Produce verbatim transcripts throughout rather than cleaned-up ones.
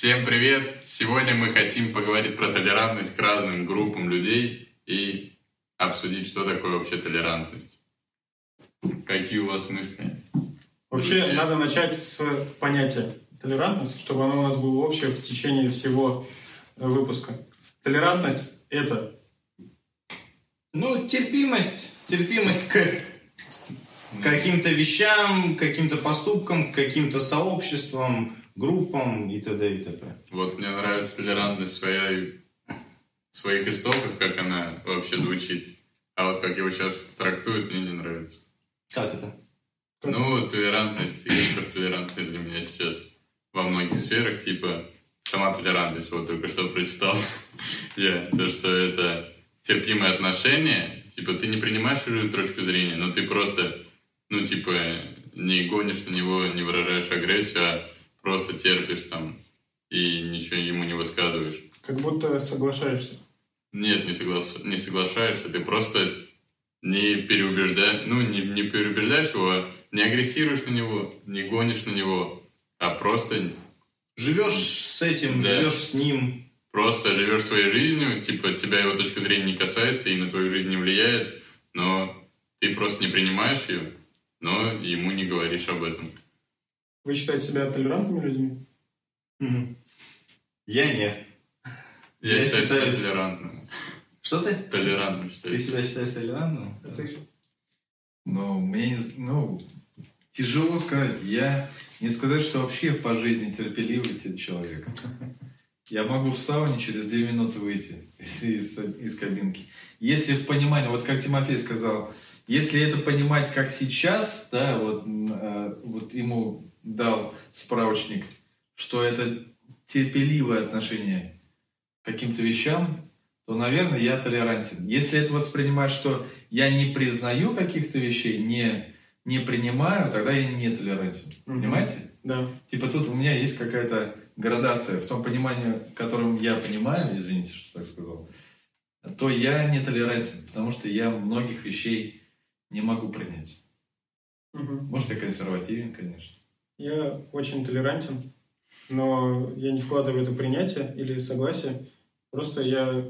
Всем привет! Сегодня мы хотим поговорить про толерантность к разным группам людей и обсудить, что такое вообще толерантность. Какие у вас мысли? Вообще, друзья? Надо начать с понятия толерантность, чтобы оно у нас было общее в течение всего выпуска. Толерантность — это... Ну, терпимость. Терпимость к каким-то вещам, каким-то поступкам, каким-то сообществам, группам и т.д. и т.п. Вот мне нравится толерантность в своей, своих истоках, как она вообще звучит. А вот как его сейчас трактуют, мне не нравится. Как это? Как? Ну, толерантность и гипертолерантность для меня сейчас во многих сферах, типа сама толерантность, вот только что прочитал я, то, что это терпимое отношение, типа ты не принимаешь чужую точку зрения, но ты просто, ну, типа, не гонишь на него, не выражаешь агрессию, а просто терпишь там и ничего ему не высказываешь. Как будто соглашаешься. Нет, не, соглас... не соглашаешься. Ты просто не переубеждаешь, ну, не, не переубеждаешь его, не агрессируешь на него, не гонишь на него, а просто... Живешь с этим, да. Живешь с ним. Просто живешь своей жизнью, типа тебя его точка зрения не касается и на твою жизнь не влияет, но ты просто не принимаешь ее, но ему не говоришь об этом. Вы считаете себя толерантными людьми? Mm-hmm. Я нет. Я, я считаю себя толерантным. Что ты? Толерантным считаю. Ты себя считаешь толерантным? А ты? Ну, мне не... Ну, тяжело сказать. Я не сказать, что вообще по жизни терпеливый человек. Я могу в сауне через две минуты выйти из, из, из кабинки. Если в понимании, вот как Тимофей сказал, если это понимать как сейчас, да, вот, э, вот ему... дал справочник, что это терпеливое отношение к каким-то вещам, то, наверное, я толерантен. Если это воспринимать, что я не признаю каких-то вещей, не, не принимаю, тогда я не толерантен. Mm-hmm. Понимаете? Да. Типа тут у меня есть какая-то градация в том понимании, которым я понимаю, извините, что так сказал, то я не толерантен, потому что я многих вещей не могу принять. Mm-hmm. Может, я консервативен, конечно. Я очень толерантен, но я не вкладываю это принятие или согласие. Просто я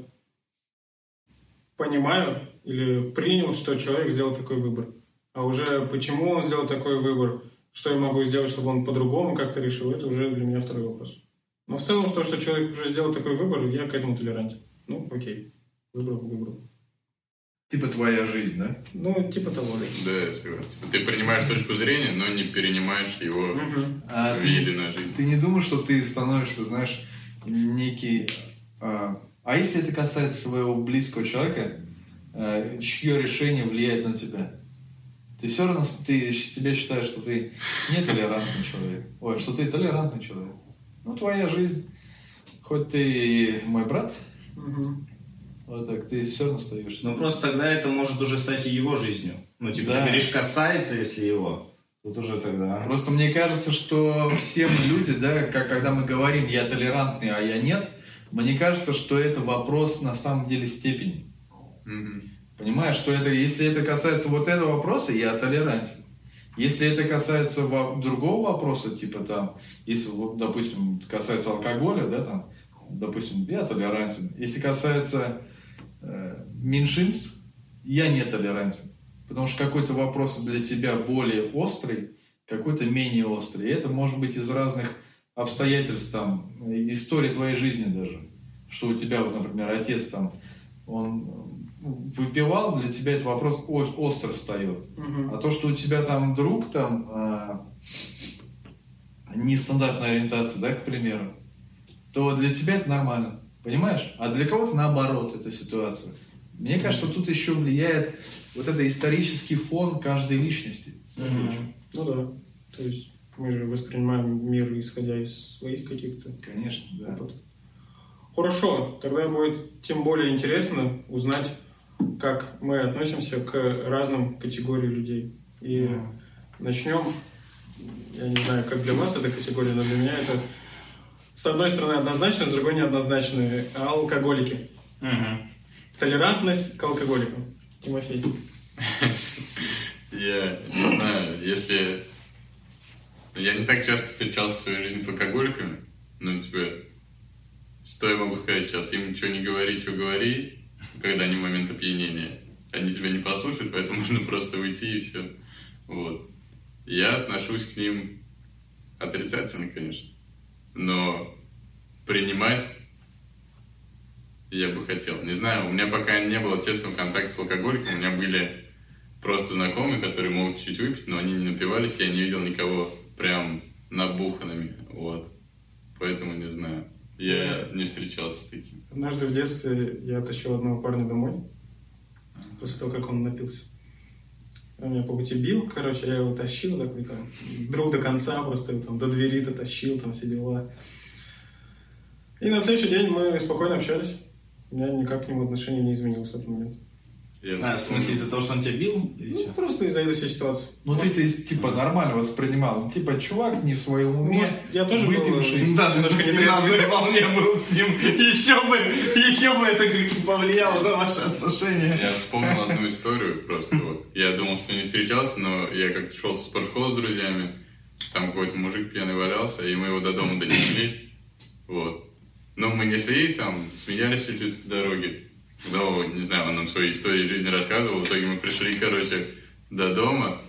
понимаю или принял, что человек сделал такой выбор. А уже почему он сделал такой выбор, что я могу сделать, чтобы он по-другому как-то решил, это уже для меня второй вопрос. Но в целом то, что человек уже сделал такой выбор, я к этому толерантен. Ну, окей, выбрал, выбрал. Типа твоя жизнь, да? Ну, типа того. Да, я согласен. Ты принимаешь точку зрения, но не перенимаешь его а виды ты, на жизнь. Ты не думаешь, что ты становишься, знаешь, некий... А, а если это касается твоего близкого человека, а, чье решение влияет на тебя? Ты все равно ты, себе считаешь, что ты не толерантный человек. Ой, что ты толерантный человек. Ну, твоя жизнь. Хоть ты мой брат... Угу. Вот так, ты все равно остаешься. Ну, просто тогда это может уже стать и его жизнью. Ну, типа, да. Ты говоришь, касается, если его, вот уже тогда... Просто мне кажется, что все люди, да, как, когда мы говорим, я толерантный, а я нет, мне кажется, что это вопрос, на самом деле, степени. Mm-hmm. Понимаешь, что это, если это касается вот этого вопроса, я толерантен. Если это касается другого вопроса, типа, там, если, допустим, касается алкоголя, да, там, допустим, я толерантен. Если касается... меньшинств, я не толерантен. Потому что какой-то вопрос для тебя более острый, какой-то менее острый. И это может быть из разных обстоятельств, там, истории твоей жизни даже. Что у тебя, вот, например, отец там, он выпивал, для тебя этот вопрос остро встает. Угу. А то, что у тебя там друг, там, а, нестандартная ориентация, да, к примеру, то для тебя это нормально. Понимаешь? А для кого-то наоборот эта ситуация. Мне кажется, тут еще влияет вот этот исторический фон каждой личности. Mm-hmm. Ну да. То есть мы же воспринимаем мир, исходя из своих каких-то... Конечно, да. Опытов. Хорошо. Тогда будет тем более интересно узнать, как мы относимся к разным категориям людей. И mm-hmm. начнем... Я не знаю, как для вас эта категория, но для меня это... С одной стороны однозначно, с другой неоднозначно. Алкоголики. Ага. Толерантность к алкоголикам. Тимофей. Я не знаю, если... Я не так часто встречался в своей жизни с алкоголиками, Ну, типа, что я могу сказать сейчас? Им что не говори, что говори, когда они в момент опьянения. Они тебя не послушают, поэтому можно просто уйти и все. Вот. Я отношусь к ним отрицательно, конечно. Но принимать я бы хотел. Не знаю, у меня пока не было тесного контакта с алкоголиком. У меня были просто знакомые, которые могут чуть-чуть выпить, но они не напивались. Я не видел никого прям набуханными. Вот. Поэтому не знаю. Я не встречался с таким. Однажды в детстве я тащил одного парня домой. После того, как он напился. Он меня по пути бил, короче, я его тащил, такой там, друг до конца, просто там, до двери-то тащил, там, все дела. И на следующий день мы спокойно общались. У меня никак к нему отношение не изменилось в этот момент. Я а, в смысле, из-за того, что он тебя бил? Или ну, что? Просто из-за этой всей ситуации. Ну, ты типа нормально воспринимал. Типа, чувак не в своем уме. Может, я тоже выпивший. Ну, да, ты немножко не на одной волне был с ним. Еще бы, еще бы это как-то повлияло на ваши отношения. Я вспомнил одну историю просто вот. Я думал, что не встречался, но я как-то шел с спортшколы с друзьями. Там какой-то мужик пьяный валялся, и мы его до дома донесли. Вот. Но мы несли, там, смеялись чуть-чуть по дороге. Ну, не знаю, он нам свои истории жизни рассказывал. В итоге мы пришли, короче, до дома.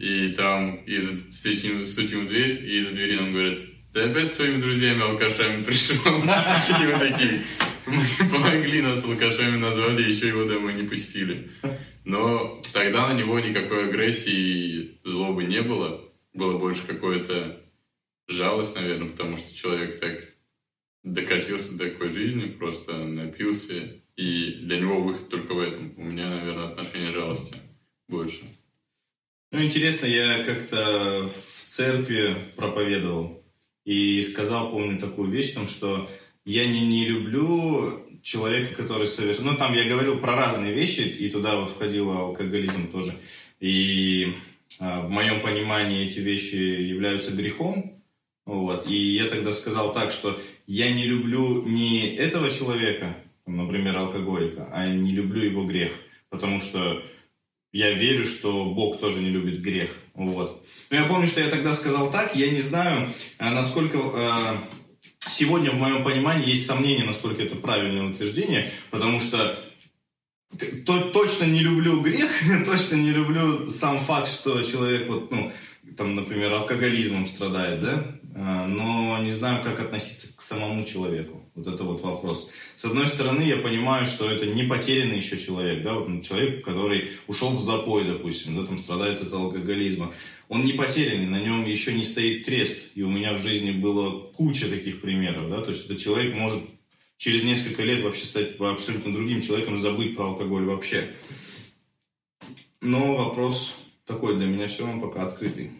И там из стучим, стучим в дверь, и из-за двери нам говорят: ты опять с своими друзьями-алкашами пришел? И мы такие, мы помогли, нас алкашами назвали, еще его домой не пустили. Но тогда на него никакой агрессии и злобы не было. Было больше какое-то жалость, наверное, потому что человек так докатился до такой жизни, просто напился. И для него выход только в этом. У меня, наверное, отношение жалости больше. Ну, интересно, я как-то в церкви проповедовал и сказал, помню, такую вещь, там, что я не, не люблю человека, который совершил... Ну, там я говорил про разные вещи, и туда вот входил алкоголизм тоже. И а, в моем понимании эти вещи являются грехом. Вот. И я тогда сказал так, что я не люблю не этого человека... например, алкоголика, а не люблю его грех, потому что я верю, что Бог тоже не любит грех, вот. Но я помню, что я тогда сказал так, я не знаю, насколько э, сегодня в моем понимании есть сомнения, насколько это правильное утверждение, потому что то, точно не люблю грех, точно не люблю сам факт, что человек, вот, ну, там, например, алкоголизмом страдает, да, но не знаю, как относиться к самому человеку. Вот это вот вопрос. С одной стороны, я понимаю, что это не потерянный еще человек, да, вот человек, который ушел в запой, допустим, да, там страдает от алкоголизма. Он не потерянный, на нем еще не стоит крест. И у меня в жизни было куча таких примеров, да, то есть этот человек может через несколько лет вообще стать абсолютно другим человеком, забыть про алкоголь вообще. Но вопрос такой для меня все равно пока открытый.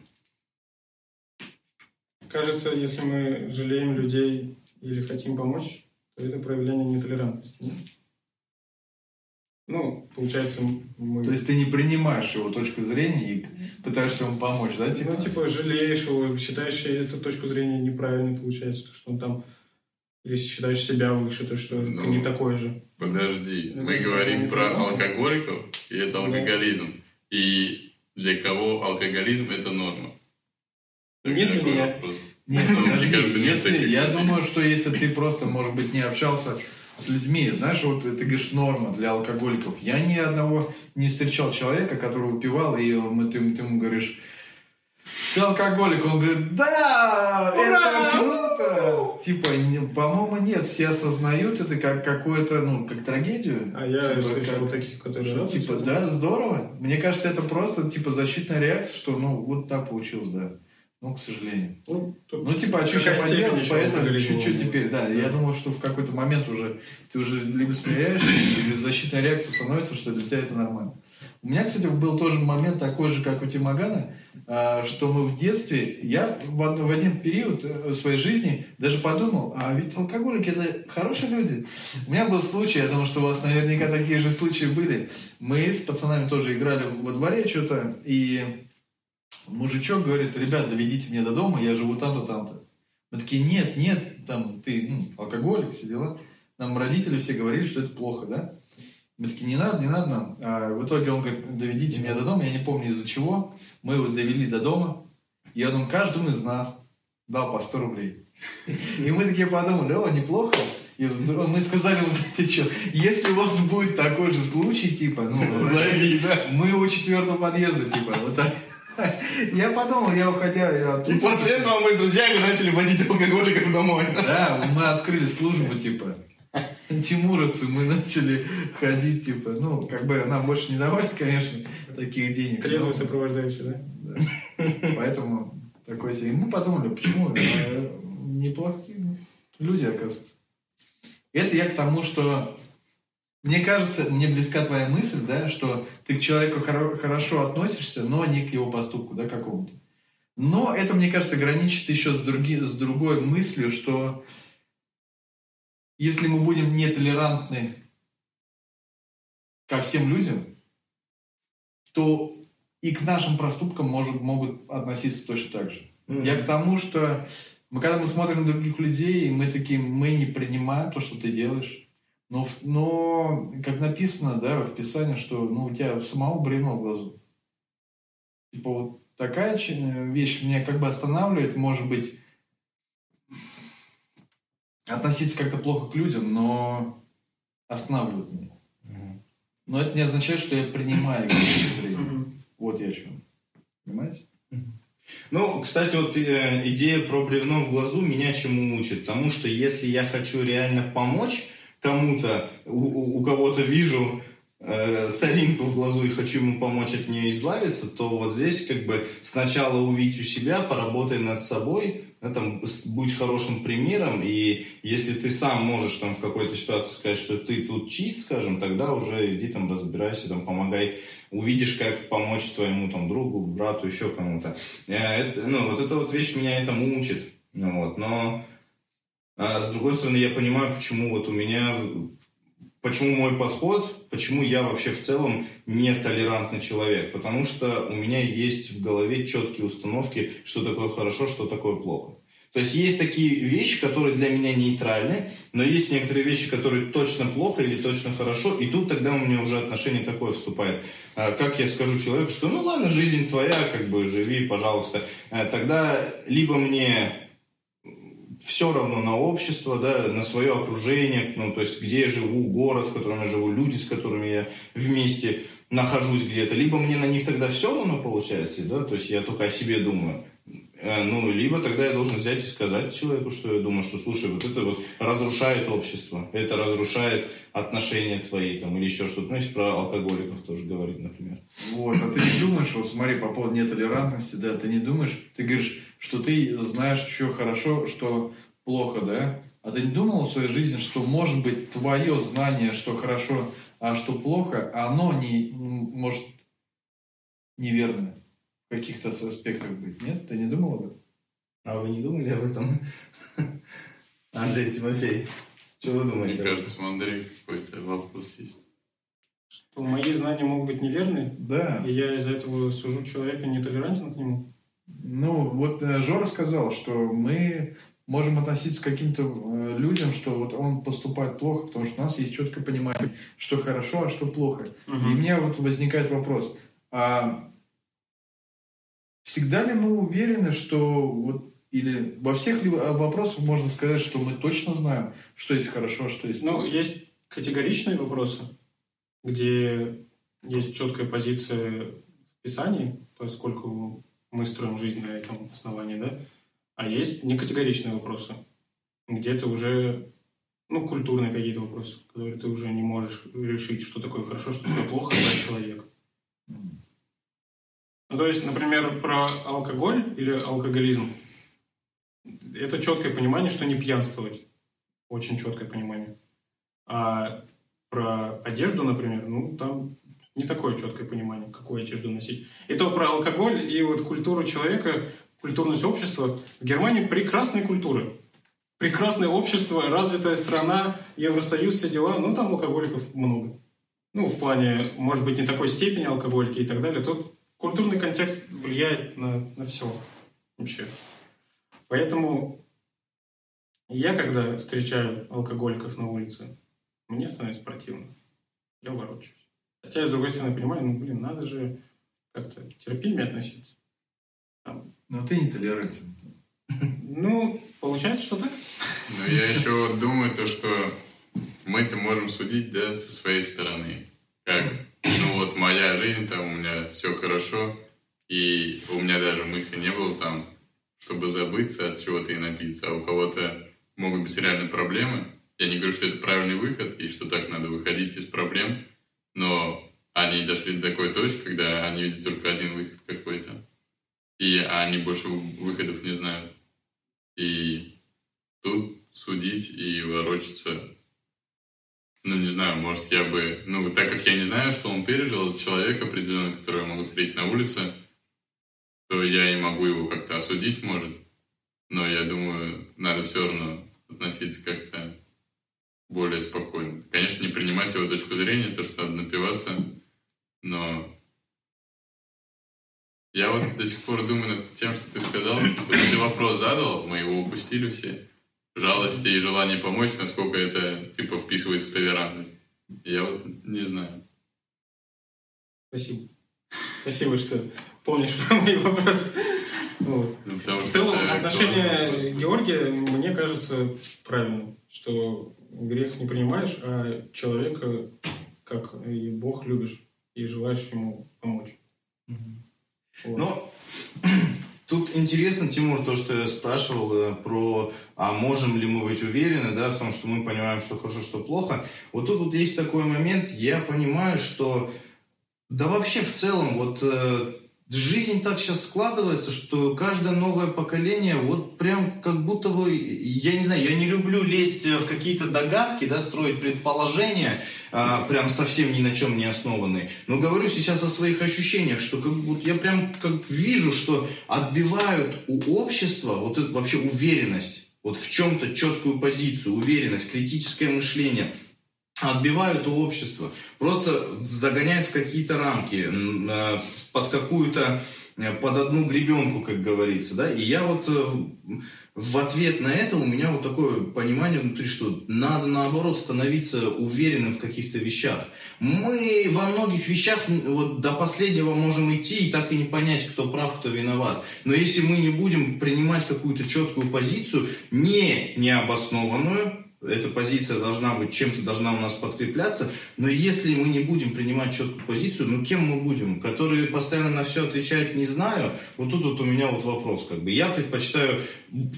Кажется, если мы жалеем людей или хотим помочь, то это проявление нетолерантности, нет? Ну, получается, мы... То есть ты не принимаешь его точку зрения и пытаешься ему помочь, да? Типа? Ну, типа, жалеешь его, считаешь эту точку зрения неправильной, получается, что он там... Или считаешь себя выше, то что ну, ты не такой же. Подожди, это мы говорим про алкоголиков, и это алкоголизм. Да. И для кого алкоголизм – это норма? Нет для меня. Вопрос. Нет, мне кажется, нет таких. Я думаю, что если ты просто, может быть, не общался с людьми, знаешь, вот ты говоришь, норма для алкоголиков. Я ни одного не встречал человека, который выпивал, и ты, ты ему говоришь, ты алкоголик. Он говорит, да, это круто. Типа, не, по-моему, нет, все осознают это как какую-то, ну, как трагедию. А я слышал таких, которые... Ну, типа, да, здорово. Мне кажется, это просто, типа, защитная реакция, что, ну, вот так получилось, да. Ну, к сожалению. Ну, ну типа, а что сейчас поделать, поэтому чуть-чуть теперь, да. да. Я думал, что в какой-то момент уже ты уже либо смиряешься, либо защитная реакция становится, что для тебя это нормально. У меня, кстати, был тоже момент такой же, как у Тимагана, что мы в детстве, я в один период своей жизни даже подумал, а ведь алкоголики это хорошие люди. У меня был случай, я думаю, что у вас наверняка такие же случаи были. Мы с пацанами тоже играли во дворе что-то, и... Мужичок говорит, ребят, доведите меня до дома, я живу там-то, там-то. Мы такие, нет, нет, там ты ну, алкоголик, все дела. Нам родители все говорили, что это плохо, да? Мы такие, не надо, не надо нам. А в итоге он говорит, доведите меня до дома, я не помню из-за чего. Мы его довели до дома, и он каждому из нас дал по сто рублей. И мы такие подумали, о, неплохо. И мы сказали, вы знаете что, если у вас будет такой же случай, типа, ну, знаете, да, мы у четвертого подъезда, типа, вот так. Я подумал, я уходя... Я и после этого мы с друзьями начали водить алкоголиков домой. Да, мы открыли службу, типа, антимуровцы, мы начали ходить, типа, ну, как бы нам больше не давали, конечно, таких денег. Трезвый но... сопровождающий, да? Да. Поэтому такой себе. И мы подумали, почему неплохие люди, оказывается. Это я к тому, что... Мне кажется, мне близка твоя мысль, да, что ты к человеку хоро- хорошо относишься, но не к его поступку, да, какому-то. Но это, мне кажется, граничит еще с, други- с другой мыслью, что если мы будем нетолерантны ко всем людям, то и к нашим проступкам может, могут относиться точно так же. Mm-hmm. Я к тому, что мы, когда мы смотрим на других людей, мы такие, мы не принимаем то, что ты делаешь. Но, но, как написано, да, в Писании, что ну, у тебя самого бревно в глазу. Типа вот такая вещь меня как бы останавливает, может быть, относиться как-то плохо к людям, но останавливает меня. Mm-hmm. Но это не означает, что я принимаю mm-hmm. Вот я о чем. Понимаете? Mm-hmm. Ну, кстати, вот э, идея про бревно в глазу меня чему учит? Тому, что если я хочу реально помочь кому-то, у, у кого-то вижу э, соринку в глазу и хочу ему помочь от нее избавиться, то вот здесь как бы сначала увидь у себя, поработай над собой, да, там, будь хорошим примером, и если ты сам можешь там в какой-то ситуации сказать, что ты тут чист, скажем, тогда уже иди там разбирайся, там, помогай, увидишь, как помочь твоему там другу, брату, еще кому-то. Э, это, ну, вот эта вот вещь меня этому учит. Вот, но... А с другой стороны, я понимаю, почему вот у меня, почему мой подход, почему я вообще в целом нетолерантный человек. Потому что у меня есть в голове четкие установки, что такое хорошо, что такое плохо. То есть есть такие вещи, которые для меня нейтральны, но есть некоторые вещи, которые точно плохо или точно хорошо, и тут тогда у меня уже отношение такое вступает. Как я скажу человеку, что ну ладно, жизнь твоя, как бы живи, пожалуйста. Тогда либо мне... все равно на общество, да, на свое окружение, ну, то есть где я живу, город, в котором я живу, люди, с которыми я вместе нахожусь где-то. Либо мне на них тогда все равно получается, да, то есть я только о себе думаю. Ну, либо тогда я должен взять и сказать человеку, что я думаю, что, слушай, вот это вот разрушает общество, это разрушает отношения твои, там, или еще что-то. Ну, если про алкоголиков тоже говорить, например. Вот, а ты не думаешь, вот смотри, по поводу нетолерантности, да, ты не думаешь, ты говоришь, что ты знаешь, что хорошо, что плохо, да? А ты не думал в своей жизни, что, может быть, твое знание, что хорошо, а что плохо, оно, не может, неверное в каких-то аспектах быть? Нет? Ты не думал об этом? А вы не думали об этом? Андрей, Тимофей, что вы думаете? Мне кажется, у Андрея какой-то вопрос есть. Что мои знания могут быть неверны? Да. И я из-за этого сужу человека, нетолерантен к нему? Ну, вот Жора сказал, что мы можем относиться к каким-то людям, что вот он поступает плохо, потому что у нас есть четкое понимание, что хорошо, а что плохо. Угу. И у меня вот возникает вопрос, а всегда ли мы уверены, что вот, или во всех ли вопросах можно сказать, что мы точно знаем, что есть хорошо, а что есть плохо? Ну, есть категоричные вопросы, где есть четкая позиция в Писании, поскольку мы строим жизнь на этом основании, да? А есть некатегоричные вопросы, где ты уже, ну, культурные какие-то вопросы, которые ты уже не можешь решить, что такое хорошо, что такое плохо для человека. Ну, то есть, например, про алкоголь или алкоголизм. Это четкое понимание, что не пьянствовать. Очень четкое понимание. А про одежду, например, ну, там... не такое четкое понимание, какую одежду носить. И то про алкоголь и вот культуру человека, культурность общества. В Германии прекрасные культуры. Прекрасное общество, развитая страна, Евросоюз, все дела. Ну, там алкоголиков много. Ну, в плане, может быть, не такой степени алкоголики и так далее. Тут культурный контекст влияет на, на все вообще. Поэтому я, когда встречаю алкоголиков на улице, мне становится противно. Я ворочаюсь. Хотя я, с другой стороны, понимаю, ну, блин, надо же как-то терпимее относиться. Там. Но ты не толерантен. Ну, получается, что да. Но я еще думаю, то, что мы-то можем судить, да, со своей стороны. Как, ну вот моя жизнь, там у меня все хорошо, и у меня даже мысли не было там, чтобы забыться от чего-то и напиться. А у кого-то могут быть реально проблемы. Я не говорю, что это правильный выход, и что так надо выходить из проблем, но они дошли до такой точки, когда они видят только один выход какой-то, и они больше выходов не знают. И тут судить и ворочаться, ну, не знаю, может, я бы... Ну, так как я не знаю, что он пережил, человек определенный, которого я могу встретить на улице, то я и могу его как-то осудить, может. Но я думаю, надо все равно относиться как-то более спокойно. Конечно, не принимать его точку зрения, то, что надо напиваться, но... Я вот до сих пор думаю над тем, что ты сказал. Вот ты вопрос задал, мы его упустили все. Жалости и желание помочь, насколько это, типа, вписывается в толерантность. Я вот не знаю. Спасибо. Спасибо, что помнишь про мой вопрос. Вот. Ну, в целом, отношение Георгия, мне кажется, правильным. Что грех не принимаешь, а человека, как и Бог, любишь и желаешь ему помочь. Угу. Вот. Но тут интересно, Тимур, то, что я спрашивал про, а можем ли мы быть уверены, да, в том, что мы понимаем, что хорошо, что плохо. Вот тут вот есть такой момент, я понимаю, что да вообще в целом вот э, жизнь так сейчас складывается, что каждое новое поколение вот прям как будто бы, я не знаю, я не люблю лезть в какие-то догадки, да, строить предположения, а, прям совсем ни на чем не основанные. Но говорю сейчас о своих ощущениях, что как будто я прям как вижу, что отбивают у общества вот эту вообще уверенность, вот в чем-то четкую позицию, уверенность, критическое мышление. Отбивают у общества, просто загоняют в какие-то рамки, под какую-то, под одну гребенку, как говорится, да, и я вот в ответ на это у меня вот такое понимание внутри, что надо, наоборот, становиться уверенным в каких-то вещах. Мы во многих вещах вот до последнего можем идти и так и не понять, кто прав, кто виноват. Но если мы не будем принимать какую-то четкую позицию, не необоснованную, эта позиция должна быть, чем-то должна у нас подкрепляться, но если мы не будем принимать четкую позицию, ну кем мы будем? Которые постоянно на все отвечают «не знаю», вот тут вот у меня вот вопрос, как бы, я предпочитаю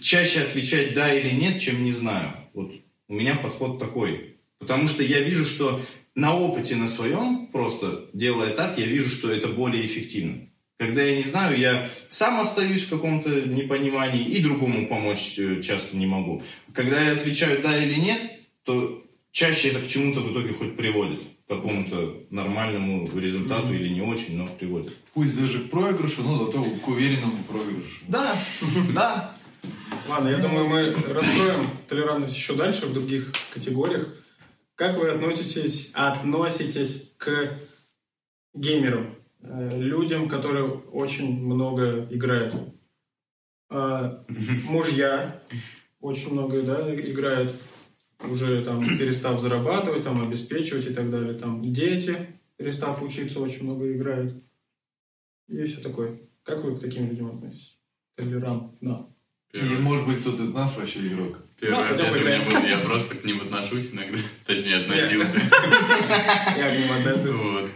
чаще отвечать «да» или «нет», чем «не знаю». Вот у меня подход такой, потому что я вижу, что на опыте на своем, просто делая так, я вижу, что это более эффективно. Когда я не знаю, я сам остаюсь в каком-то непонимании и другому помочь часто не могу. Когда я отвечаю «да» или «нет», то чаще это к чему-то в итоге хоть приводит. К какому-то нормальному результату mm-hmm. или не очень, но приводит. Пусть даже к проигрышу, но зато к уверенному проигрышу. Да, да. Ладно, я думаю, мы раскроем толерантность еще дальше в других категориях. Как вы относитесь, относитесь к геймерам? Людям, которые очень много играют. А мужья очень много, да, играют, уже там перестав зарабатывать, там, обеспечивать и так далее. Там дети, перестав учиться, очень много играют. И все такое. Как вы к таким людям относитесь? Толерантно. Или, может быть, кто-то из нас вообще игрок? Первый ответ у меня был, я просто к ним отношусь иногда. Точнее, относился. Я к ним отношусь.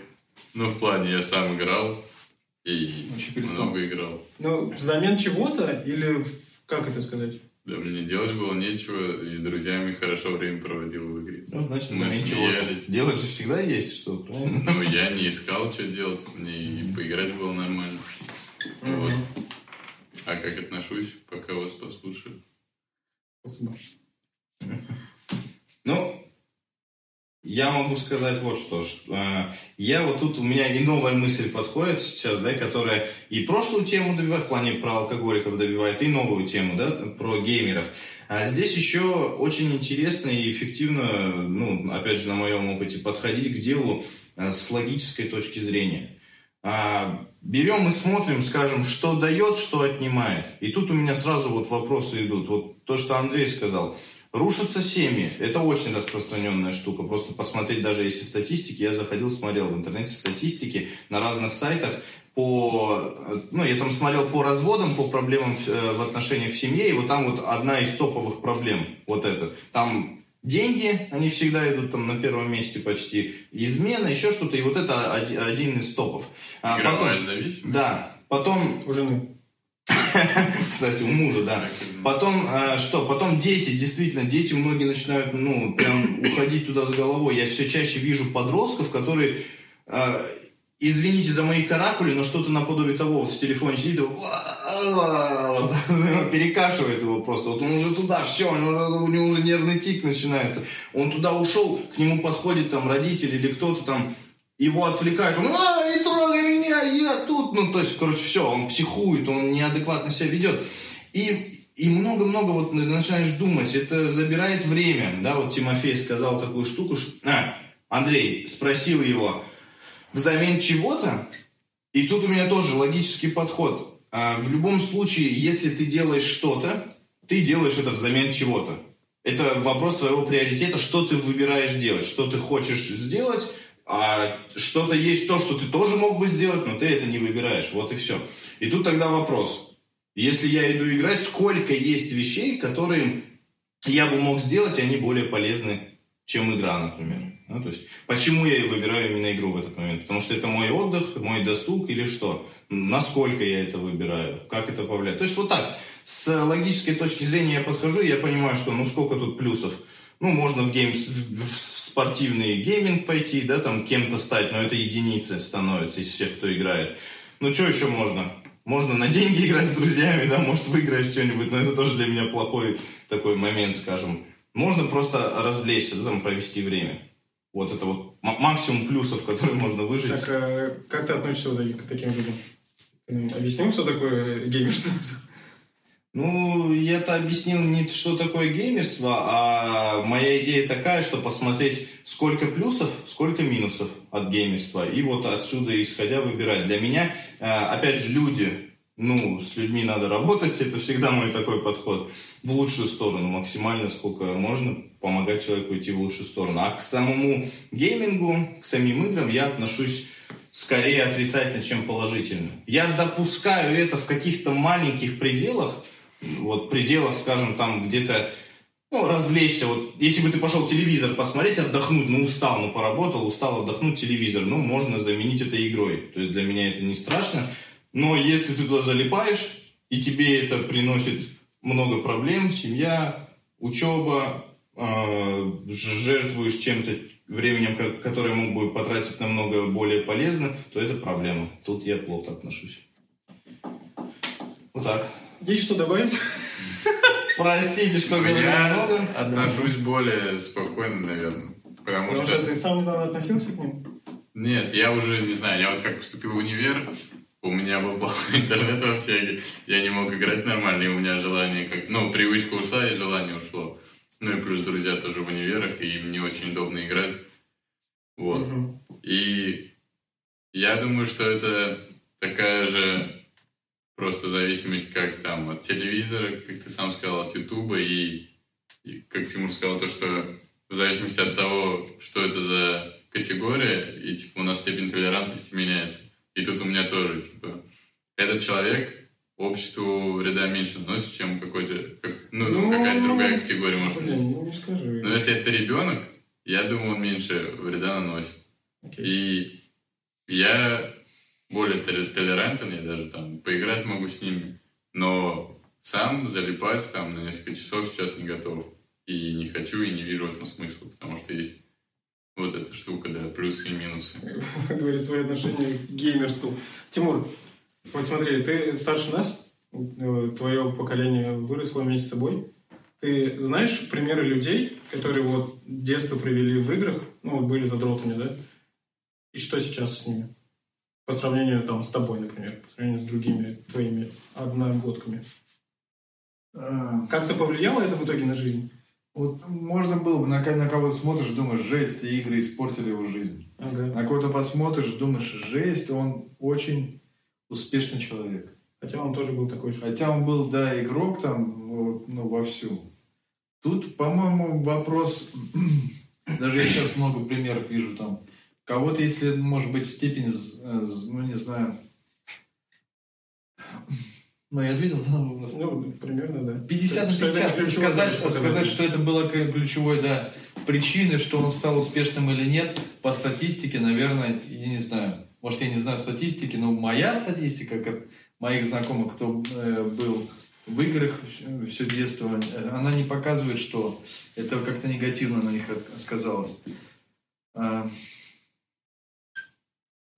Ну, в плане, я сам играл и много играл. Ну, взамен чего-то или как это сказать? Да, мне делать было нечего, и с друзьями хорошо время проводил в игре. Ну, значит, мы смеялись. Делать же всегда есть что, правильно? Ну, я не искал, что делать, мне и поиграть было нормально. Mm-hmm. Вот. А как отношусь, пока вас послушаю. Спасибо. Ну... Я могу сказать вот что, что э, я вот тут, у меня и новая мысль подходит сейчас, да, которая и прошлую тему добивает, в плане про алкоголиков добивает, и новую тему, да, про геймеров. А здесь еще очень интересно и эффективно, ну, опять же, на моем опыте, подходить к делу э, с логической точки зрения. А, берем и смотрим, скажем, что дает, что отнимает. И тут у меня сразу вот вопросы идут. Вот то, что Андрей сказал. Рушатся семьи. Это очень распространенная штука. Просто посмотреть, даже если статистики, я заходил, смотрел в интернете статистики на разных сайтах. По, ну, я там смотрел по разводам, по проблемам в отношениях в семье, и вот там вот одна из топовых проблем, вот эта. Там деньги, они всегда идут там на первом месте почти, измена, еще что-то, и вот это один из топов. А игровая зависимость? Да. Потом... У жены. Кстати, у мужа, да. Потом что? Потом дети, действительно, дети многие начинают, ну, прям уходить туда с головой. Я все чаще вижу подростков, которые... Извините за мои каракули, но что-то наподобие того, вот в телефоне сидит, перекашивает его просто. Вот он уже туда, все, у него уже нервный тик начинается. Он туда ушел, к нему подходит там родитель или кто-то там, его отвлекает. Он, а, не трогай меня, я тут. Ну, то есть, короче, все, он психует, он неадекватно себя ведет. И... И много-много вот начинаешь думать, это забирает время. Да, вот Тимофей сказал такую штуку, что... А, Андрей спросил его... взамен чего-то, и тут у меня тоже логический подход. В любом случае, если ты делаешь что-то, ты делаешь это взамен чего-то. Это вопрос твоего приоритета, что ты выбираешь делать, что ты хочешь сделать, а что-то есть то, что ты тоже мог бы сделать, но ты это не выбираешь, вот и все. И тут тогда вопрос, если я иду играть, сколько есть вещей, которые я бы мог сделать, и они более полезны, чем игра, например. Ну, то есть, почему я выбираю именно игру в этот момент? Потому что это мой отдых, мой досуг или что? Насколько я это выбираю? Как это повлияет? То есть вот так, с логической точки зрения я подхожу, я понимаю, что ну сколько тут плюсов. Ну, можно в, гейм, в спортивный гейминг пойти, да, там кем-то стать, но это единица становится из всех, кто играет. Ну, что еще можно? Можно на деньги играть с друзьями, да, может, выиграешь что-нибудь, но это тоже для меня плохой такой момент, скажем. Можно просто развлечься, да, там провести время. Вот это вот максимум плюсов, которые можно выжить. Так, а как ты относишься к таким людям? Объясним, что такое геймерство? Ну, я-то объяснил не что такое геймерство, а моя идея такая, что посмотреть, сколько плюсов, сколько минусов от геймерства. И вот отсюда, исходя, выбирать. Для меня, опять же, люди, ну, с людьми надо работать, это всегда мой такой подход. В лучшую сторону, максимально сколько можно помогать человеку идти в лучшую сторону. А к самому геймингу, к самим играм я отношусь скорее отрицательно, чем положительно. Я допускаю это в каких-то маленьких пределах, вот пределах, скажем, там где-то, ну, развлечься. Вот если бы ты пошел телевизор посмотреть, отдохнуть, ну, устал, ну, поработал, устал отдохнуть, телевизор, ну, можно заменить это игрой. То есть для меня это не страшно. Но если ты туда залипаешь, и тебе это приносит много проблем, семья, учеба, э, жертвуешь чем-то временем, как, которое мог бы потратить намного более полезно, то это проблема. Тут я плохо отношусь. Вот так. Есть что добавить? Простите, что говорю много. Отношусь более спокойно, наверное. Потому что ты сам недавно относился к ним? Нет, я уже не знаю. Я вот как поступил в универ, у меня был плохой интернет в общаге, я не мог играть нормально, и у меня желание как... Ну, привычка ушла, и желание ушло. Ну, и плюс друзья тоже в универах, и им не очень удобно играть. Вот. Mm-hmm. И я думаю, что это такая же просто зависимость, как там от телевизора, как ты сам сказал, от Ютуба, и, и как Тимур сказал, то, что в зависимости от того, что это за категория, и типа у нас степень толерантности меняется. И тут у меня тоже, типа, этот человек обществу вреда меньше наносит, чем какой-то, как, ну, ну, какая-то другая категория может нанести. Ну, не скажи. Но если это ребенок, я думаю, он меньше вреда наносит. Okay. И я более толерантен, я даже там поиграть могу с ними, но сам залипать там на несколько часов сейчас не готов. И не хочу, и не вижу в этом смысла, потому что есть... Вот эта штука, да, плюсы и минусы. Говорит свои отношения к геймерству. Тимур, вот смотри, ты старше нас, твое поколение выросло вместе с тобой. Ты знаешь примеры людей, которые вот детство провели в играх, ну вот были задротами, да? И что сейчас с ними? По сравнению там с тобой, например, по сравнению с другими твоими одногодками. Как-то повлияло это в итоге на жизнь? Вот можно было бы, на кого-то смотришь, думаешь, жесть, игры испортили его жизнь. Ага. На кого-то посмотришь, думаешь, жесть, он очень успешный человек. Хотя он тоже был такой же. Хотя он был, да, игрок там, ну, вовсю. Тут, по-моему, вопрос... Даже я сейчас много примеров вижу там. Кого-то, если, может быть, степень, ну, не знаю... Ну, я ответил на вопрос. Ну, примерно, да. пятьдесят на пятьдесят. Сказать, сказать, что это было ключевой, да. Причины, что он стал успешным или нет, по статистике, наверное, я не знаю. Может, я не знаю статистики, но моя статистика, как моих знакомых, кто э, был в играх все детство, она не показывает, что это как-то негативно на них сказалось. А...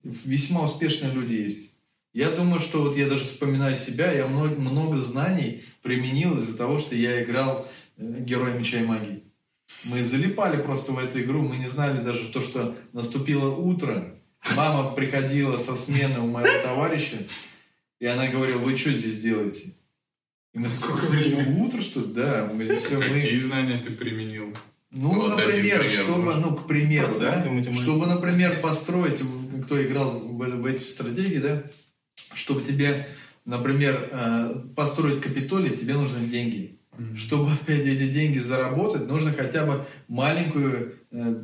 Весьма успешные люди есть. Я думаю, что вот я даже вспоминаю себя, я много, много знаний применил из-за того, что я играл Героя Меча и Магии. Мы залипали просто в эту игру, мы не знали даже то, что наступило утро. Мама приходила со смены у моего товарища, и она говорила: вы что здесь делаете? И мы сколько времени? Утро, что ли? Да. Мы, все, Какие мы... знания ты применил? Ну, вот например, пример, чтобы, ну, к примеру, да, чтобы, например, построить, кто играл в, в эти стратегии, да, чтобы тебе, например, построить Капитолий, тебе нужны деньги. Mm-hmm. Чтобы опять эти деньги заработать, нужно хотя бы маленькую,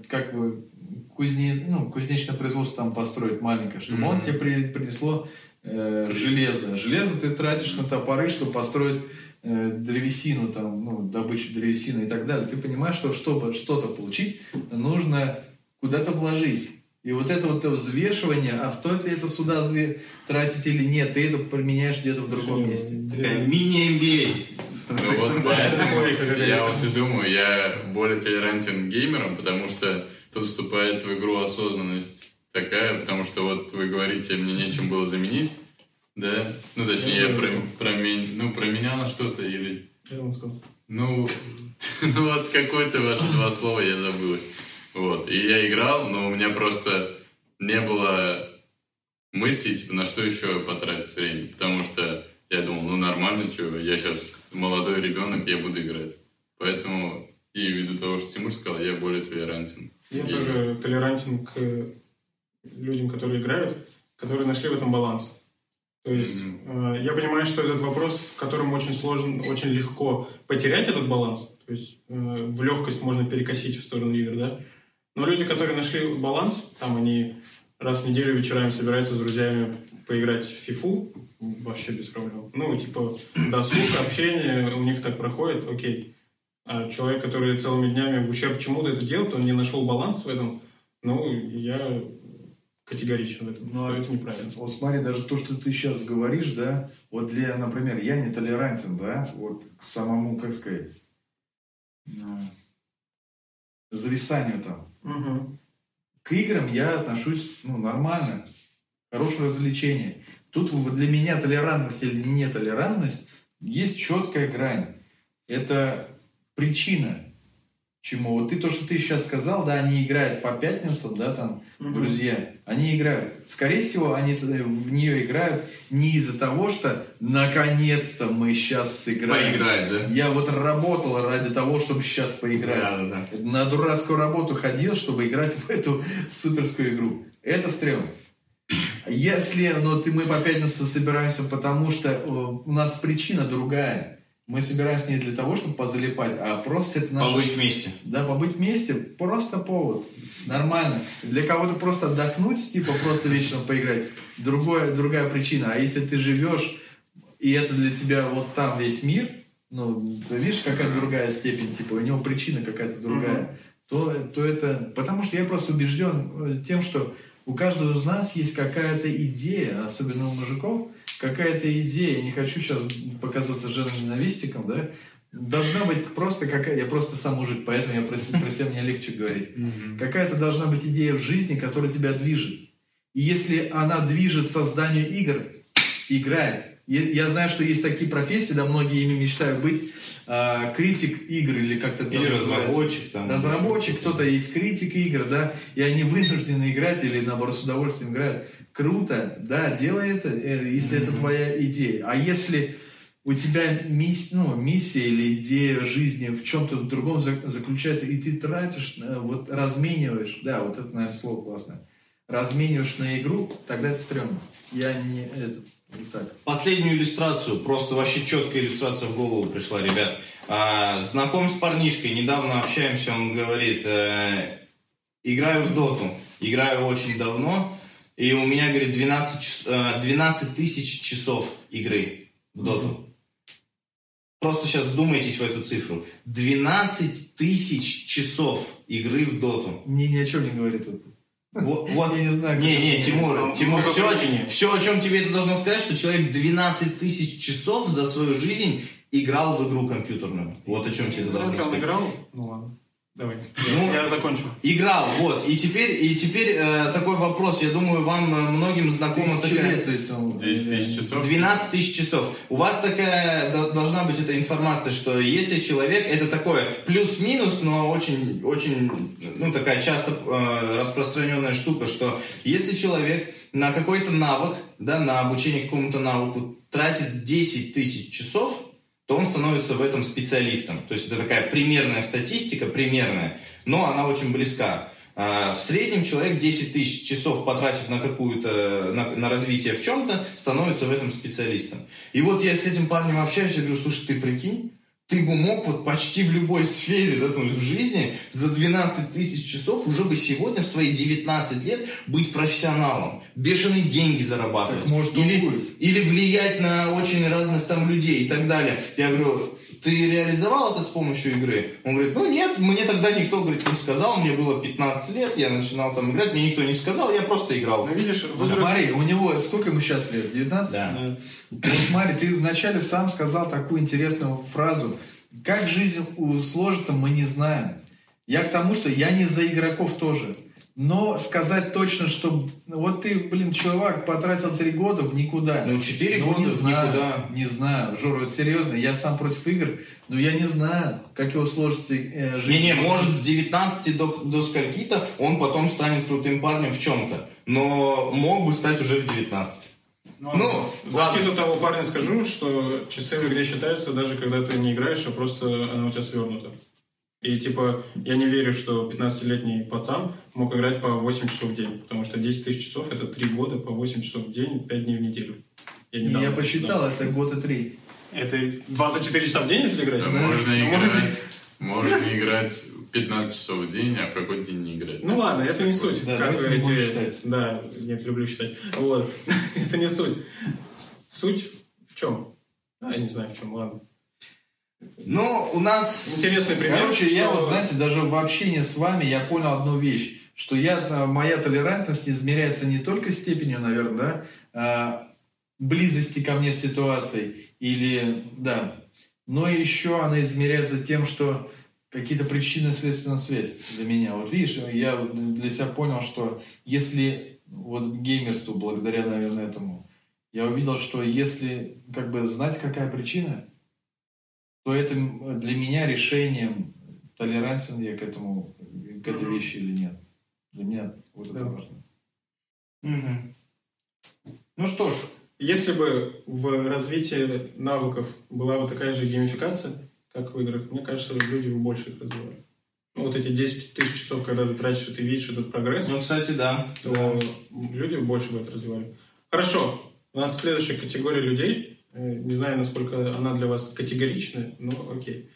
как бы, кузне... ну, кузнечное производство там построить маленькое, чтобы mm-hmm. он тебе при... принесло э, железо. Железо ты тратишь на топоры, чтобы построить э, древесину, там, ну, добычу древесины и так далее. Ты понимаешь, что чтобы что-то получить, нужно куда-то вложить. И вот это вот взвешивание, а стоит ли это сюда тратить или нет, ты это применяешь где-то в другом месте. Такая мини-эм би эй. Вот поэтому я вот и думаю, я более толерантен к геймерам, потому что тут вступает в игру осознанность такая, потому что вот вы говорите, мне нечем было заменить, да? Ну, точнее, я променял ну, променял на что-то или... Ну, ну, вот какое-то ваши два слова я забыл. Вот, и я играл, но у меня просто не было мыслей, типа, на что еще потратить время, потому что я думал, ну нормально, что я сейчас молодой ребенок, я буду играть. Поэтому, и ввиду того, что Тимур сказал, я более толерантен. Я и... тоже толерантен к людям, которые играют, которые нашли в этом баланс. То есть, mm-hmm. я понимаю, что этот вопрос, в котором очень сложно, очень легко потерять этот баланс, то есть в легкость можно перекосить в сторону игр, да? Но люди, которые нашли баланс, там они раз в неделю вечерами собираются с друзьями поиграть в фифу, вообще без проблем. Ну, типа, досуг, общение, у них так проходит, окей. А человек, который целыми днями в ущерб чему-то это делает, он не нашел баланс в этом, ну, я категорично в этом, но это неправильно. Вот смотри, даже то, что ты сейчас говоришь, да, вот для, например, я не толерантен, да, вот к самому, как сказать, зависанию там. Угу. К играм я отношусь, ну, нормально. Хорошее развлечение. Тут для меня толерантность или нетолерантность есть четкая грань. Это причина, чему. Вот ты то, что ты сейчас сказал, да, они играют по пятницам, да, там, угу. друзья, они играют. Скорее всего, они в нее играют не из-за того, что наконец-то мы сейчас сыграем. Поиграть, да? Я вот работал ради того, чтобы сейчас поиграть. Да, да, да. На дурацкую работу ходил, чтобы играть в эту суперскую игру. Это стрёмно. Если ну, ты, мы по пятницам собираемся, потому что э, у нас причина другая. Мы собираемся не для того, чтобы позалипать, а просто это наше... Побыть вместе. Да, побыть вместе. Просто повод. Нормально. Для кого-то просто отдохнуть, типа просто вечером поиграть. Другое, другая причина. А если ты живешь, и это для тебя вот там весь мир, ну, ты видишь, какая-то другая степень, типа, у него причина какая-то другая, то, то это... Потому что я просто убежден тем, что у каждого из нас есть какая-то идея, особенно у мужиков, какая-то идея, я не хочу сейчас показаться женоненавистиком, да, должна быть просто какая, я просто сам мужик, поэтому я про себя мне легче говорить, какая-то должна быть идея в жизни, которая тебя движет. И если она движет созданию игр, играй. Я знаю, что есть такие профессии, да, многие ими мечтают быть, а, критик игр или как-то... Или разработчик. Там, разработчик, кто-то есть критик игр, да, и они вынуждены играть или, наоборот, с удовольствием играют. Круто, да, делай это, если mm-hmm. это твоя идея. А если у тебя мисс, ну, миссия или идея жизни в чем-то в другом заключается, и ты тратишь, вот размениваешь, да, вот это, наверное, слово классное, размениваешь на игру, тогда это стрёмно. Я не... Это, Итак. Последнюю иллюстрацию, просто вообще четкая иллюстрация в голову пришла, ребят. А, знаком с парнишкой, недавно общаемся, он говорит, э, играю в доту, играю очень давно, и у меня, говорит, двенадцать тысяч часов игры в доту. Просто сейчас вдумайтесь в эту цифру. двенадцать тысяч часов игры в доту. Мне ни о чем не говорит это. Вот, вот. Я не знаю. Не, не, Тимур, Тимур, все, все, о чем тебе это должно сказать, что человек двенадцать тысяч часов за свою жизнь играл в игру компьютерную. Вот о чем тебе это должно сказать. Играл? Ну ладно. Давай. Ну, я закончу. Играл, вот. И теперь, и теперь э, такой вопрос, я думаю, вам э, многим знакома такая... Лет, то есть, он... десять тысяч часов. двенадцать тысяч часов. У вас такая д- должна быть эта информация, что если человек, это такое плюс-минус, но очень, очень, ну, такая часто э, распространенная штука, что если человек на какой-то навык, да, на обучение какому-то навыку тратит десять тысяч часов, то он становится в этом специалистом. То есть это такая примерная статистика, примерная, но она очень близка. В среднем человек десять тысяч часов, потратив на какую-то, на, на развитие в чем-то, становится в этом специалистом. И вот я с этим парнем общаюсь, я говорю, слушай, ты прикинь, ты бы мог вот почти в любой сфере, да, там, в жизни за двенадцать тысяч часов уже бы сегодня в свои девятнадцать лет быть профессионалом, бешеные деньги зарабатывать. Так, может, или, или влиять на очень разных там людей и так далее. Я говорю, ты реализовал это с помощью игры? Он говорит, ну нет, мне тогда никто, говорит, не сказал, мне было пятнадцать лет, я начинал там играть, мне никто не сказал, я просто играл. Ну видишь, возраст... Смотри, у него, сколько ему сейчас лет, девятнадцать? Да. Ну, смотри, ты вначале сам сказал такую интересную фразу, как жизнь сложится, мы не знаем. Я к тому, что я не за игроков тоже. Но сказать точно, что вот ты, блин, чувак, потратил три года в никуда. Ну, четыре года не в знаю, никуда. Не знаю, Жора, вот серьезно, я сам против игр, но я не знаю, как его сложится э, жизнь. Не-не, может, с девятнадцати до, до скольки-то он потом станет крутым парнем в чем-то, но мог бы стать уже в девятнадцати. Ну, ну в защиту того парня скажу, что часы в игре считаются, даже когда ты не играешь, а просто она у тебя свернута. И типа, я не верю, что пятнадцатилетний пацан мог играть по восемь часов в день, потому что десять тысяч часов — это три года по восемь часов в день, пять дней в неделю. Я, не я посчитал, да. Это год и три. Это двадцать четыре часа в день, если играть? Да, можно играть, можно играть пятнадцать часов в день, а в какой день не играть. Ну ладно, это не суть. Как говорите, да, я люблю считать. Вот, это не суть. Суть в чем? Я не знаю в чем, ладно. Ну, у нас... Интересный пример. Короче, что... я, вот, знаете, даже в общении с вами я понял одну вещь, что я, моя толерантность измеряется не только степенью, наверное, да, близости ко мне ситуации, или, да, но еще она измеряется тем, что какие-то причинно-следственная связь для меня. Вот видишь, я для себя понял, что если, вот геймерству, благодаря, наверное, этому, я увидел, что если, как бы, знать, какая причина... то это для меня решением, толерантен я к этому, к этой mm-hmm. вещи или нет. Для меня вот да. это важно. Mm-hmm. Ну что ж, если бы в развитии навыков была вот такая же геймификация, как в играх, мне кажется, люди бы больше их развивали. Ну, вот эти десять тысяч часов, когда ты тратишь, и ты видишь этот прогресс. Ну, кстати, да. То да. люди больше бы это развивали. Хорошо. У нас следующая категория людей. Не знаю, насколько она для вас категорична, но окей.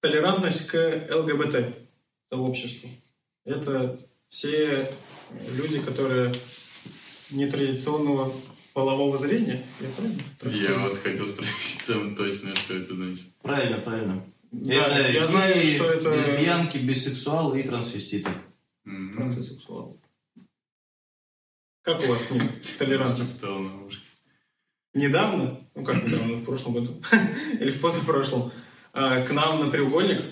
Толерантность к эл гэ бэ тэ-сообществу. Это все люди, которые нетрадиционного полового зрения. Я, я вот хотел спросить сам точно, что это значит. Правильно, правильно. Да, это я знаю, что это... лесбиянки, бисексуалы и трансвеститы. Mm-hmm. Транссексуалы. Как у вас толерантность? Стал на ушке. Недавно, ну как недавно, в прошлом году, или в позапрошлом, к нам на треугольник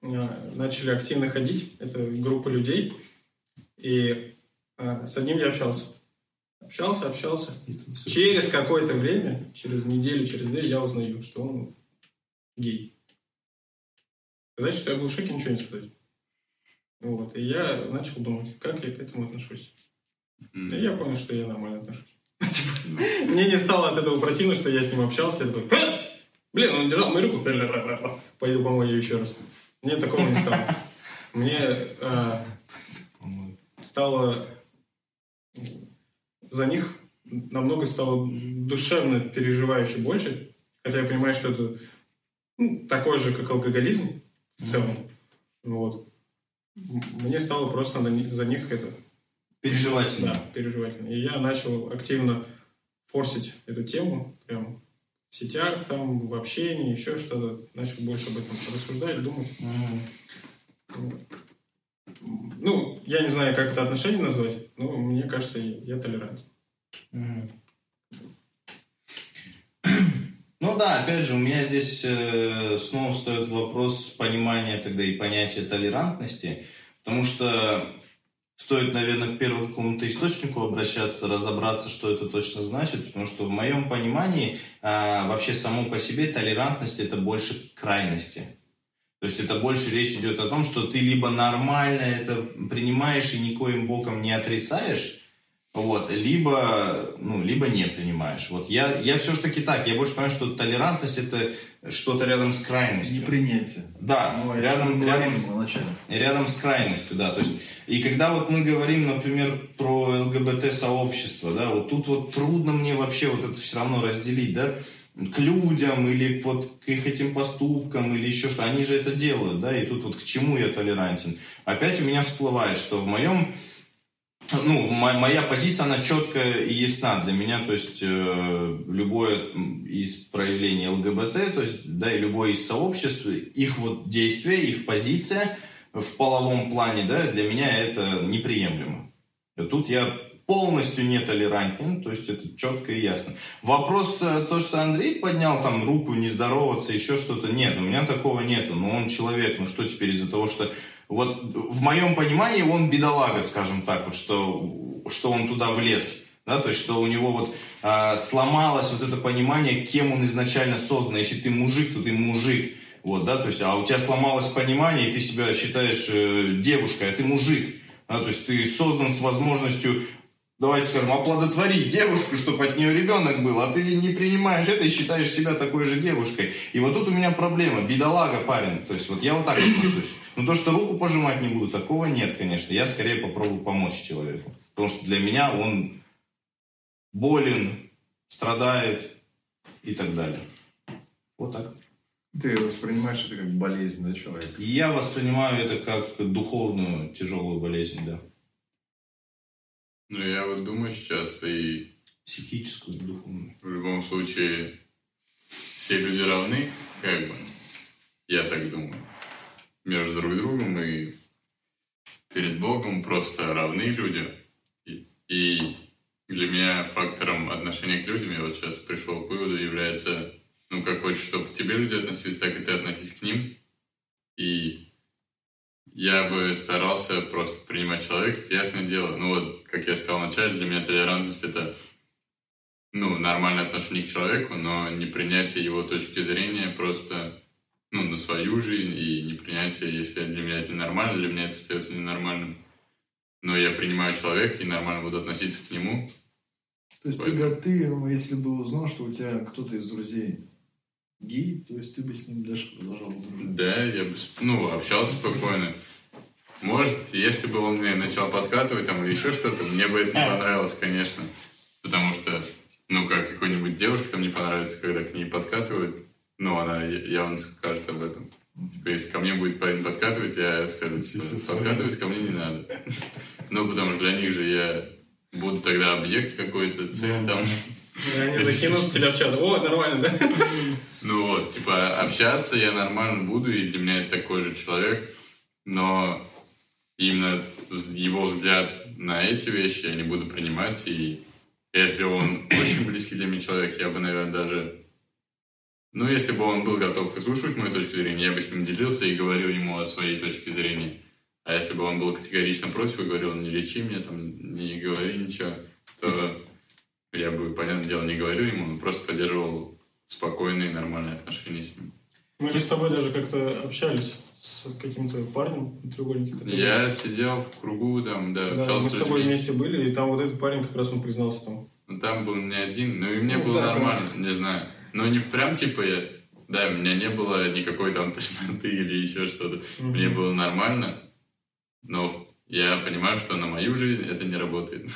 начали активно ходить, это группа людей, и с одним я общался. Общался, общался. Через какое-то время, через неделю, через две, я узнаю, что он гей. Значит, что я был в шоке, ничего не сказать. Вот, и я начал думать, как я к этому отношусь. И я понял, что я нормально отношусь. Мне не стало от этого противно, что я с ним общался. Я такой, блин, он держал мою руку. Пойду помою ее еще раз. Мне такого не стало. Мне э, стало за них намного стало душевно переживающе больше, хотя я понимаю, что это ну, такое же, как алкоголизм в целом. Вот. Мне стало просто за них это... Переживательно. Да, переживательно. И я начал активно форсить эту тему, прям в сетях, там, в общении, еще что-то. Начал больше об этом рассуждать, думать. Mm-hmm. Ну, я не знаю, как это отношение назвать, но мне кажется, я толерантен. Mm-hmm. Ну да, опять же, у меня здесь э, снова встает вопрос понимания тогда и понятия толерантности, потому что стоит, наверное, к первому какому-то источнику обращаться, разобраться, что это точно значит, потому что в моем понимании э, вообще само по себе толерантность – это больше крайности. То есть это больше речь идет о том, что ты либо нормально это принимаешь и никоим боком не отрицаешь, вот, либо, ну, либо не принимаешь. Вот я, я все же таки так, я больше понимаю, что толерантность это что-то рядом с крайностью. Непринятие. Да, ну, рядом, рядом, рядом с крайностью, да. То есть, и когда вот мы говорим, например, про ЛГБТ-сообщество, да, вот тут вот трудно мне вообще вот это все равно разделить, да, к людям или вот к их этим поступкам или еще что, они же это делают, да, и тут вот к чему я толерантен. Опять у меня всплывает, что в моем Ну, моя позиция, она четкая и ясна для меня, то есть э, любое из проявлений ЛГБТ, то есть, да, и любое из сообществ, их вот действия, их позиция в половом плане, да, для меня это неприемлемо. Тут я полностью нетолерантен, то есть это четко и ясно. Вопрос, то, что Андрей поднял там руку, не здороваться, еще что-то, нет, у меня такого нету, но он человек, ну что теперь из-за того, что... Вот в моем понимании он бедолага, скажем так, вот, что, что он туда влез, да, то есть что у него вот а, сломалось вот это понимание, кем он изначально создан. Если ты мужик, то ты мужик, вот, да, то есть, а у тебя сломалось понимание, и ты себя считаешь э, девушкой, а ты мужик, да, то есть ты создан с возможностью, давайте скажем, оплодотворить девушку, чтобы от нее ребенок был, а ты не принимаешь это и считаешь себя такой же девушкой. И вот тут у меня проблема, бедолага парень, то есть вот я вот так отношусь. Но то, что руку пожимать не буду, такого нет, конечно. Я скорее попробую помочь человеку. Потому что для меня он болен, страдает и так далее. Вот так. Ты воспринимаешь это как болезнь, да, человека? Я воспринимаю это как духовную тяжелую болезнь, да. Ну, я вот думаю сейчас и... Психическую, духовную. В любом случае, все люди равны, как бы. Я так думаю. Между друг другом и перед Богом просто равны люди. И, и для меня фактором отношения к людям, я вот сейчас пришел к выводу, является, ну, как хочешь, чтобы к тебе люди относились, так и ты относись к ним. И я бы старался просто принимать человека, ясное дело. Ну, вот, как я сказал вначале, для меня толерантность – это, ну, нормальное отношение к человеку, но не принятие его точки зрения просто... ну, на свою жизнь и непринятие, если для меня это ненормально, для меня это остается ненормальным. Но я принимаю человека и нормально буду относиться к нему. То есть, вот. ты, ты, если бы узнал, что у тебя кто-то из друзей гей, то есть ты бы с ним дальше продолжал дружить? Да, я бы, ну, общался спокойно. Может, если бы он мне начал подкатывать там или еще что-то, мне бы это не понравилось, конечно. Потому что, ну, как какой-нибудь девушке там не понравится, когда к ней подкатывают. Ну, она явно скажет об этом. Типа, если ко мне будет парень подкатывать, я скажу, типа, подкатывать ко мне не надо. Ну, потому что для них же я буду тогда объект какой-то, цель там. Они закинут тебя в чат. О, нормально, да? Ну вот, типа, общаться я нормально буду, и для меня это такой же человек. Но именно его взгляд на эти вещи я не буду принимать. И если он очень близкий для меня человек, я бы, наверное, даже... Ну, если бы он был готов выслушивать мою точку зрения, я бы с ним делился и говорил ему о своей точке зрения. А если бы он был категорично против и говорил, не лечи меня, там, не говори ничего, то я бы, понятное дело, не говорил ему, но просто поддерживал спокойные, нормальные отношения с ним. Мы же с тобой даже как-то общались с каким-то парнем на треугольнике. Который... Я сидел в кругу, там, да, да общался с людьми. Мы с тобой вместе были, и там вот этот парень как раз он признался там. Ну, там был не один, но и мне ну, было да, нормально, там... не знаю. Но не впрямь, типа, я... да, у меня не было никакой там тошноты или еще что-то. Mm-hmm. Мне было нормально, но я понимаю, что на мою жизнь это не работает.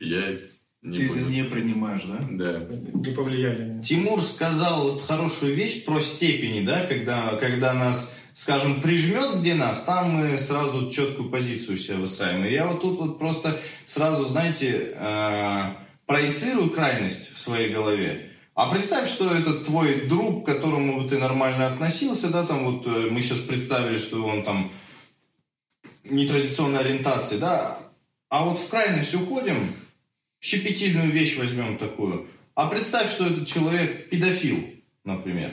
Я Не ты понял. Не принимаешь, да? Да. Не повлияли. Тимур сказал вот хорошую вещь про степени, да, когда, когда нас, скажем, прижмет где нас, там мы сразу четкую позицию себе выстраиваем. И я вот тут вот просто сразу, знаете, э, проецирую крайность в своей голове. А представь, что это твой друг, к которому ты нормально относился, да, там вот мы сейчас представили, что он там нетрадиционной ориентации, да, а вот в крайность уходим, щепетильную вещь возьмем такую. А представь, что этот человек педофил, например.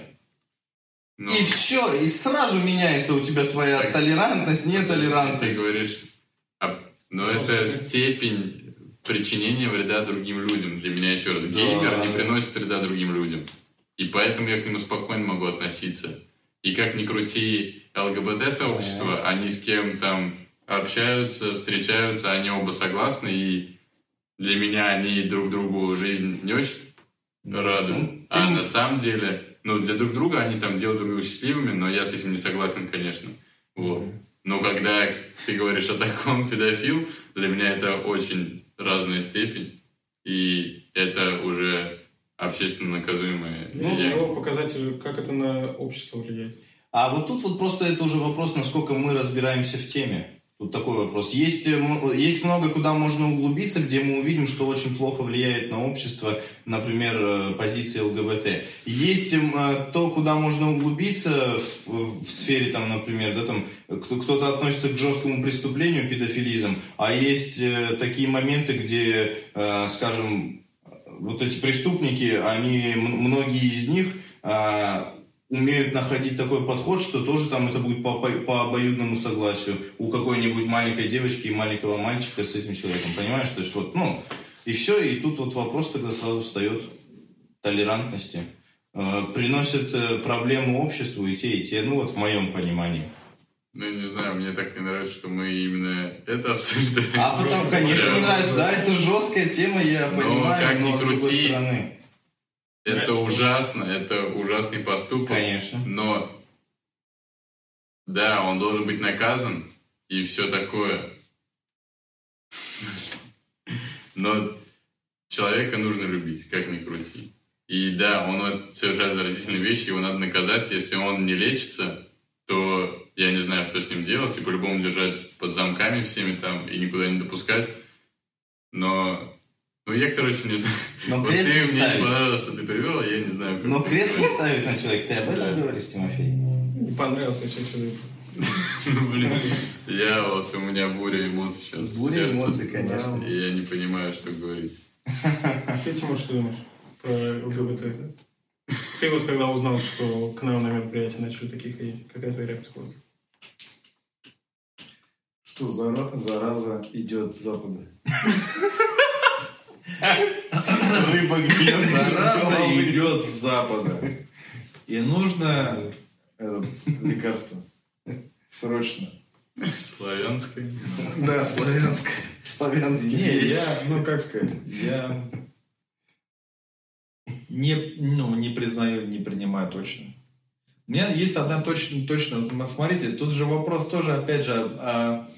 Но... И все, и сразу меняется у тебя твоя так... толерантность, нетолерантность. Ты говоришь, а... но ну, это степень причинения вреда другим людям. Для меня еще раз, геймер да. не приносит вреда другим людям. И поэтому я к нему спокойно могу относиться. И как ни крути ЛГБТ-сообщество, они с кем там общаются, встречаются, они оба согласны, и для меня они друг другу жизнь не очень радуют. Ну, а ты... на самом деле, ну, для друг друга они там делают друг друга счастливыми, но я с этим не согласен, конечно. Вот. Но когда ты говоришь о таком педофил, для меня это очень разная степень, и это уже общественно наказуемое. Ну, его показатель, как это на общество влияет. А вот тут вот просто это уже вопрос, насколько мы разбираемся в теме. Тут такой вопрос. Есть, есть много, куда можно углубиться, где мы увидим, что очень плохо влияет на общество, например, позиции ЛГБТ. Есть то, куда можно углубиться в, в сфере, там, например, да, там, кто-то относится к жесткому преступлению, педофилизм, а есть такие моменты, где, скажем, вот эти преступники, они, многие из них... умеют находить такой подход, что тоже там это будет по, по, по обоюдному согласию у какой-нибудь маленькой девочки и маленького мальчика с этим человеком, понимаешь? То есть вот, ну, и все, и тут вот вопрос тогда сразу встает толерантности. Э, приносят проблему обществу и те, и те, ну вот в моем понимании. Ну, я не знаю, мне так не нравится, что мы именно это обсуждаем. А потом, конечно, не нравится, да, это жесткая тема, я понимаю, но с другой стороны... Это ужасно, это ужасный поступок. Конечно. Но да, он должен быть наказан и все такое. Но человека нужно любить, как ни крути. И да, он совершает заразительные вещи, его надо наказать. Если он не лечится, то я не знаю, что с ним делать. И по-любому держать под замками всеми там и никуда не допускать. Но... Ну, я, короче, не знаю. Но вот крест ты, мне не понравилось, что ты привел, а я не знаю. Но крест не ставит на человека. Ты об этом да. говоришь, Тимофей? Не понравилось вообще человеку. Ну, блин, я вот, у меня буря эмоций сейчас. Буря эмоций, конечно. И я не понимаю, что говорить. Ты, Тимур, что думаешь про ЛГБТ? Ты вот когда узнал, что к нам на мероприятии начали такие ходить, какая твоя реакция была? Что зараза идет с запада. Рыба где зараза идет с запада. И нужно э, лекарство. Срочно. Славянское. Да, славянское. Славянское. Не, я, ну как сказать, я не, ну, не признаю, не принимаю точно. У меня есть одна точно, точно. Смотрите, тут же вопрос тоже, опять же, о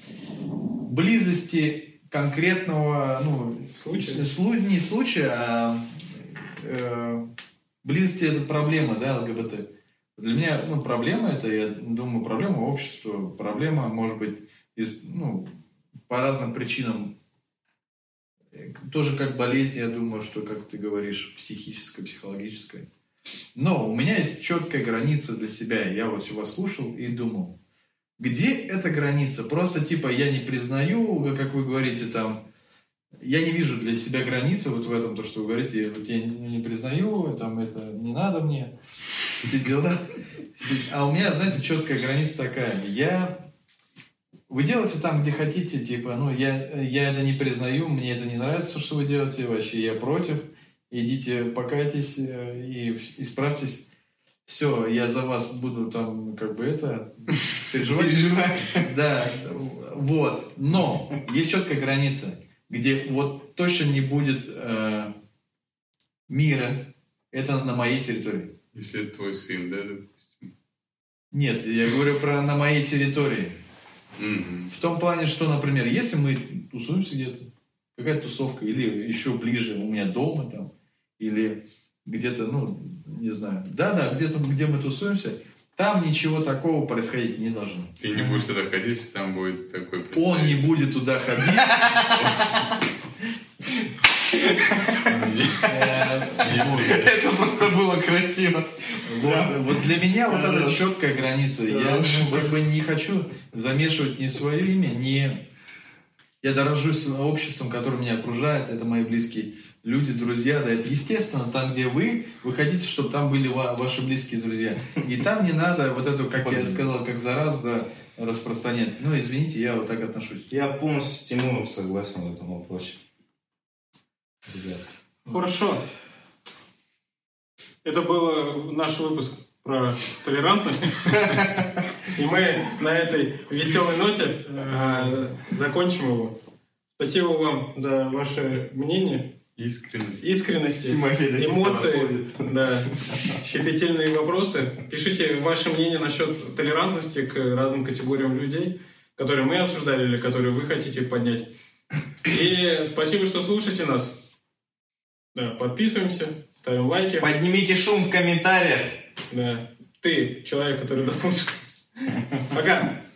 близости конкретного, ну, случая. Слу, не случая, а э, близости это проблема, да, ЛГБТ. Для меня, ну, проблема это, я думаю, проблема общества, проблема, может быть, из, ну, по разным причинам. Тоже как болезнь, я думаю, что, как ты говоришь, психическая, психологическая. Но у меня есть четкая граница для себя. Я вот вас слушал и думал, где эта граница? Просто типа я не признаю, как вы говорите, там, я не вижу для себя границы вот в этом, то, что вы говорите, вот я не признаю, там, это не надо мне, все дела. А у меня, знаете, четкая граница такая. Я... Вы делаете там, где хотите, типа, ну, я, я это не признаю, мне это не нравится, что вы делаете, вообще я против, идите, покайтесь и исправьтесь. Все, я за вас буду там, как бы это, переживать. переживать. Да, вот. Но есть четкая граница, где вот точно не будет э, мира. Это на моей территории. Если это твой сын, да, допустим? Нет, я говорю про на моей территории. Mm-hmm. В том плане, что, например, если мы тусуемся где-то, какая-то тусовка, или еще ближе у меня дома там, или где-то, ну, не знаю. Да-да, где-то, где мы тусуемся, там ничего такого происходить не должно. Ты не будешь туда ходить, там будет такой представитель. Он не будет туда ходить. Это просто было красиво. Вот для меня вот эта четкая граница. Я не хочу замешивать ни свое имя, ни... Я дорожу обществом, которое меня окружает. Это мои близкие люди, друзья. Да, это естественно, там, где вы, вы хотите, чтобы там были ваши близкие друзья. И там не надо вот эту, как я сказал, как заразу, да, распространять. Ну, извините, я вот так отношусь. Я полностью с Тимуром согласен в этом вопросе. Ребят. Хорошо. Это был наш выпуск про толерантность. И мы на этой веселой ноте э, закончим его. Спасибо вам за ваше мнение. Искренность. Искренности. Тимофей, эмоции. Да, щепетильные вопросы. Пишите ваше мнение насчет толерантности к разным категориям людей, которые мы обсуждали или которые вы хотите поднять. И спасибо, что слушаете нас. Да, подписываемся, ставим лайки. Поднимите шум в комментариях. Да. Ты человек, который дослушал. Пока.